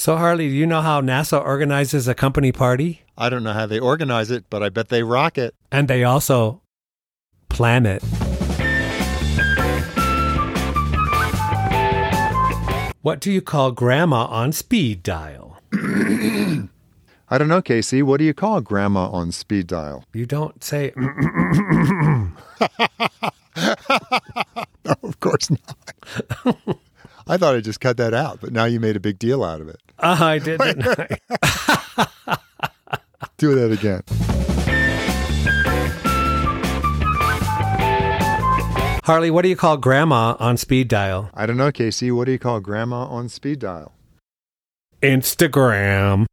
So Harley, do you know how NASA organizes a company party? I don't know how they organize it, but I bet they rock it. And they also plan it. What do you call grandma on speed dial? I don't know, Casey. What do you call grandma on speed dial? You don't say... No, of course not. I thought I just cut that out, but now you made a big deal out of it. I did, didn't I? Do that again. Harley, what do you call grandma on speed dial? I don't know, Casey. What do you call grandma on speed dial? Instagram.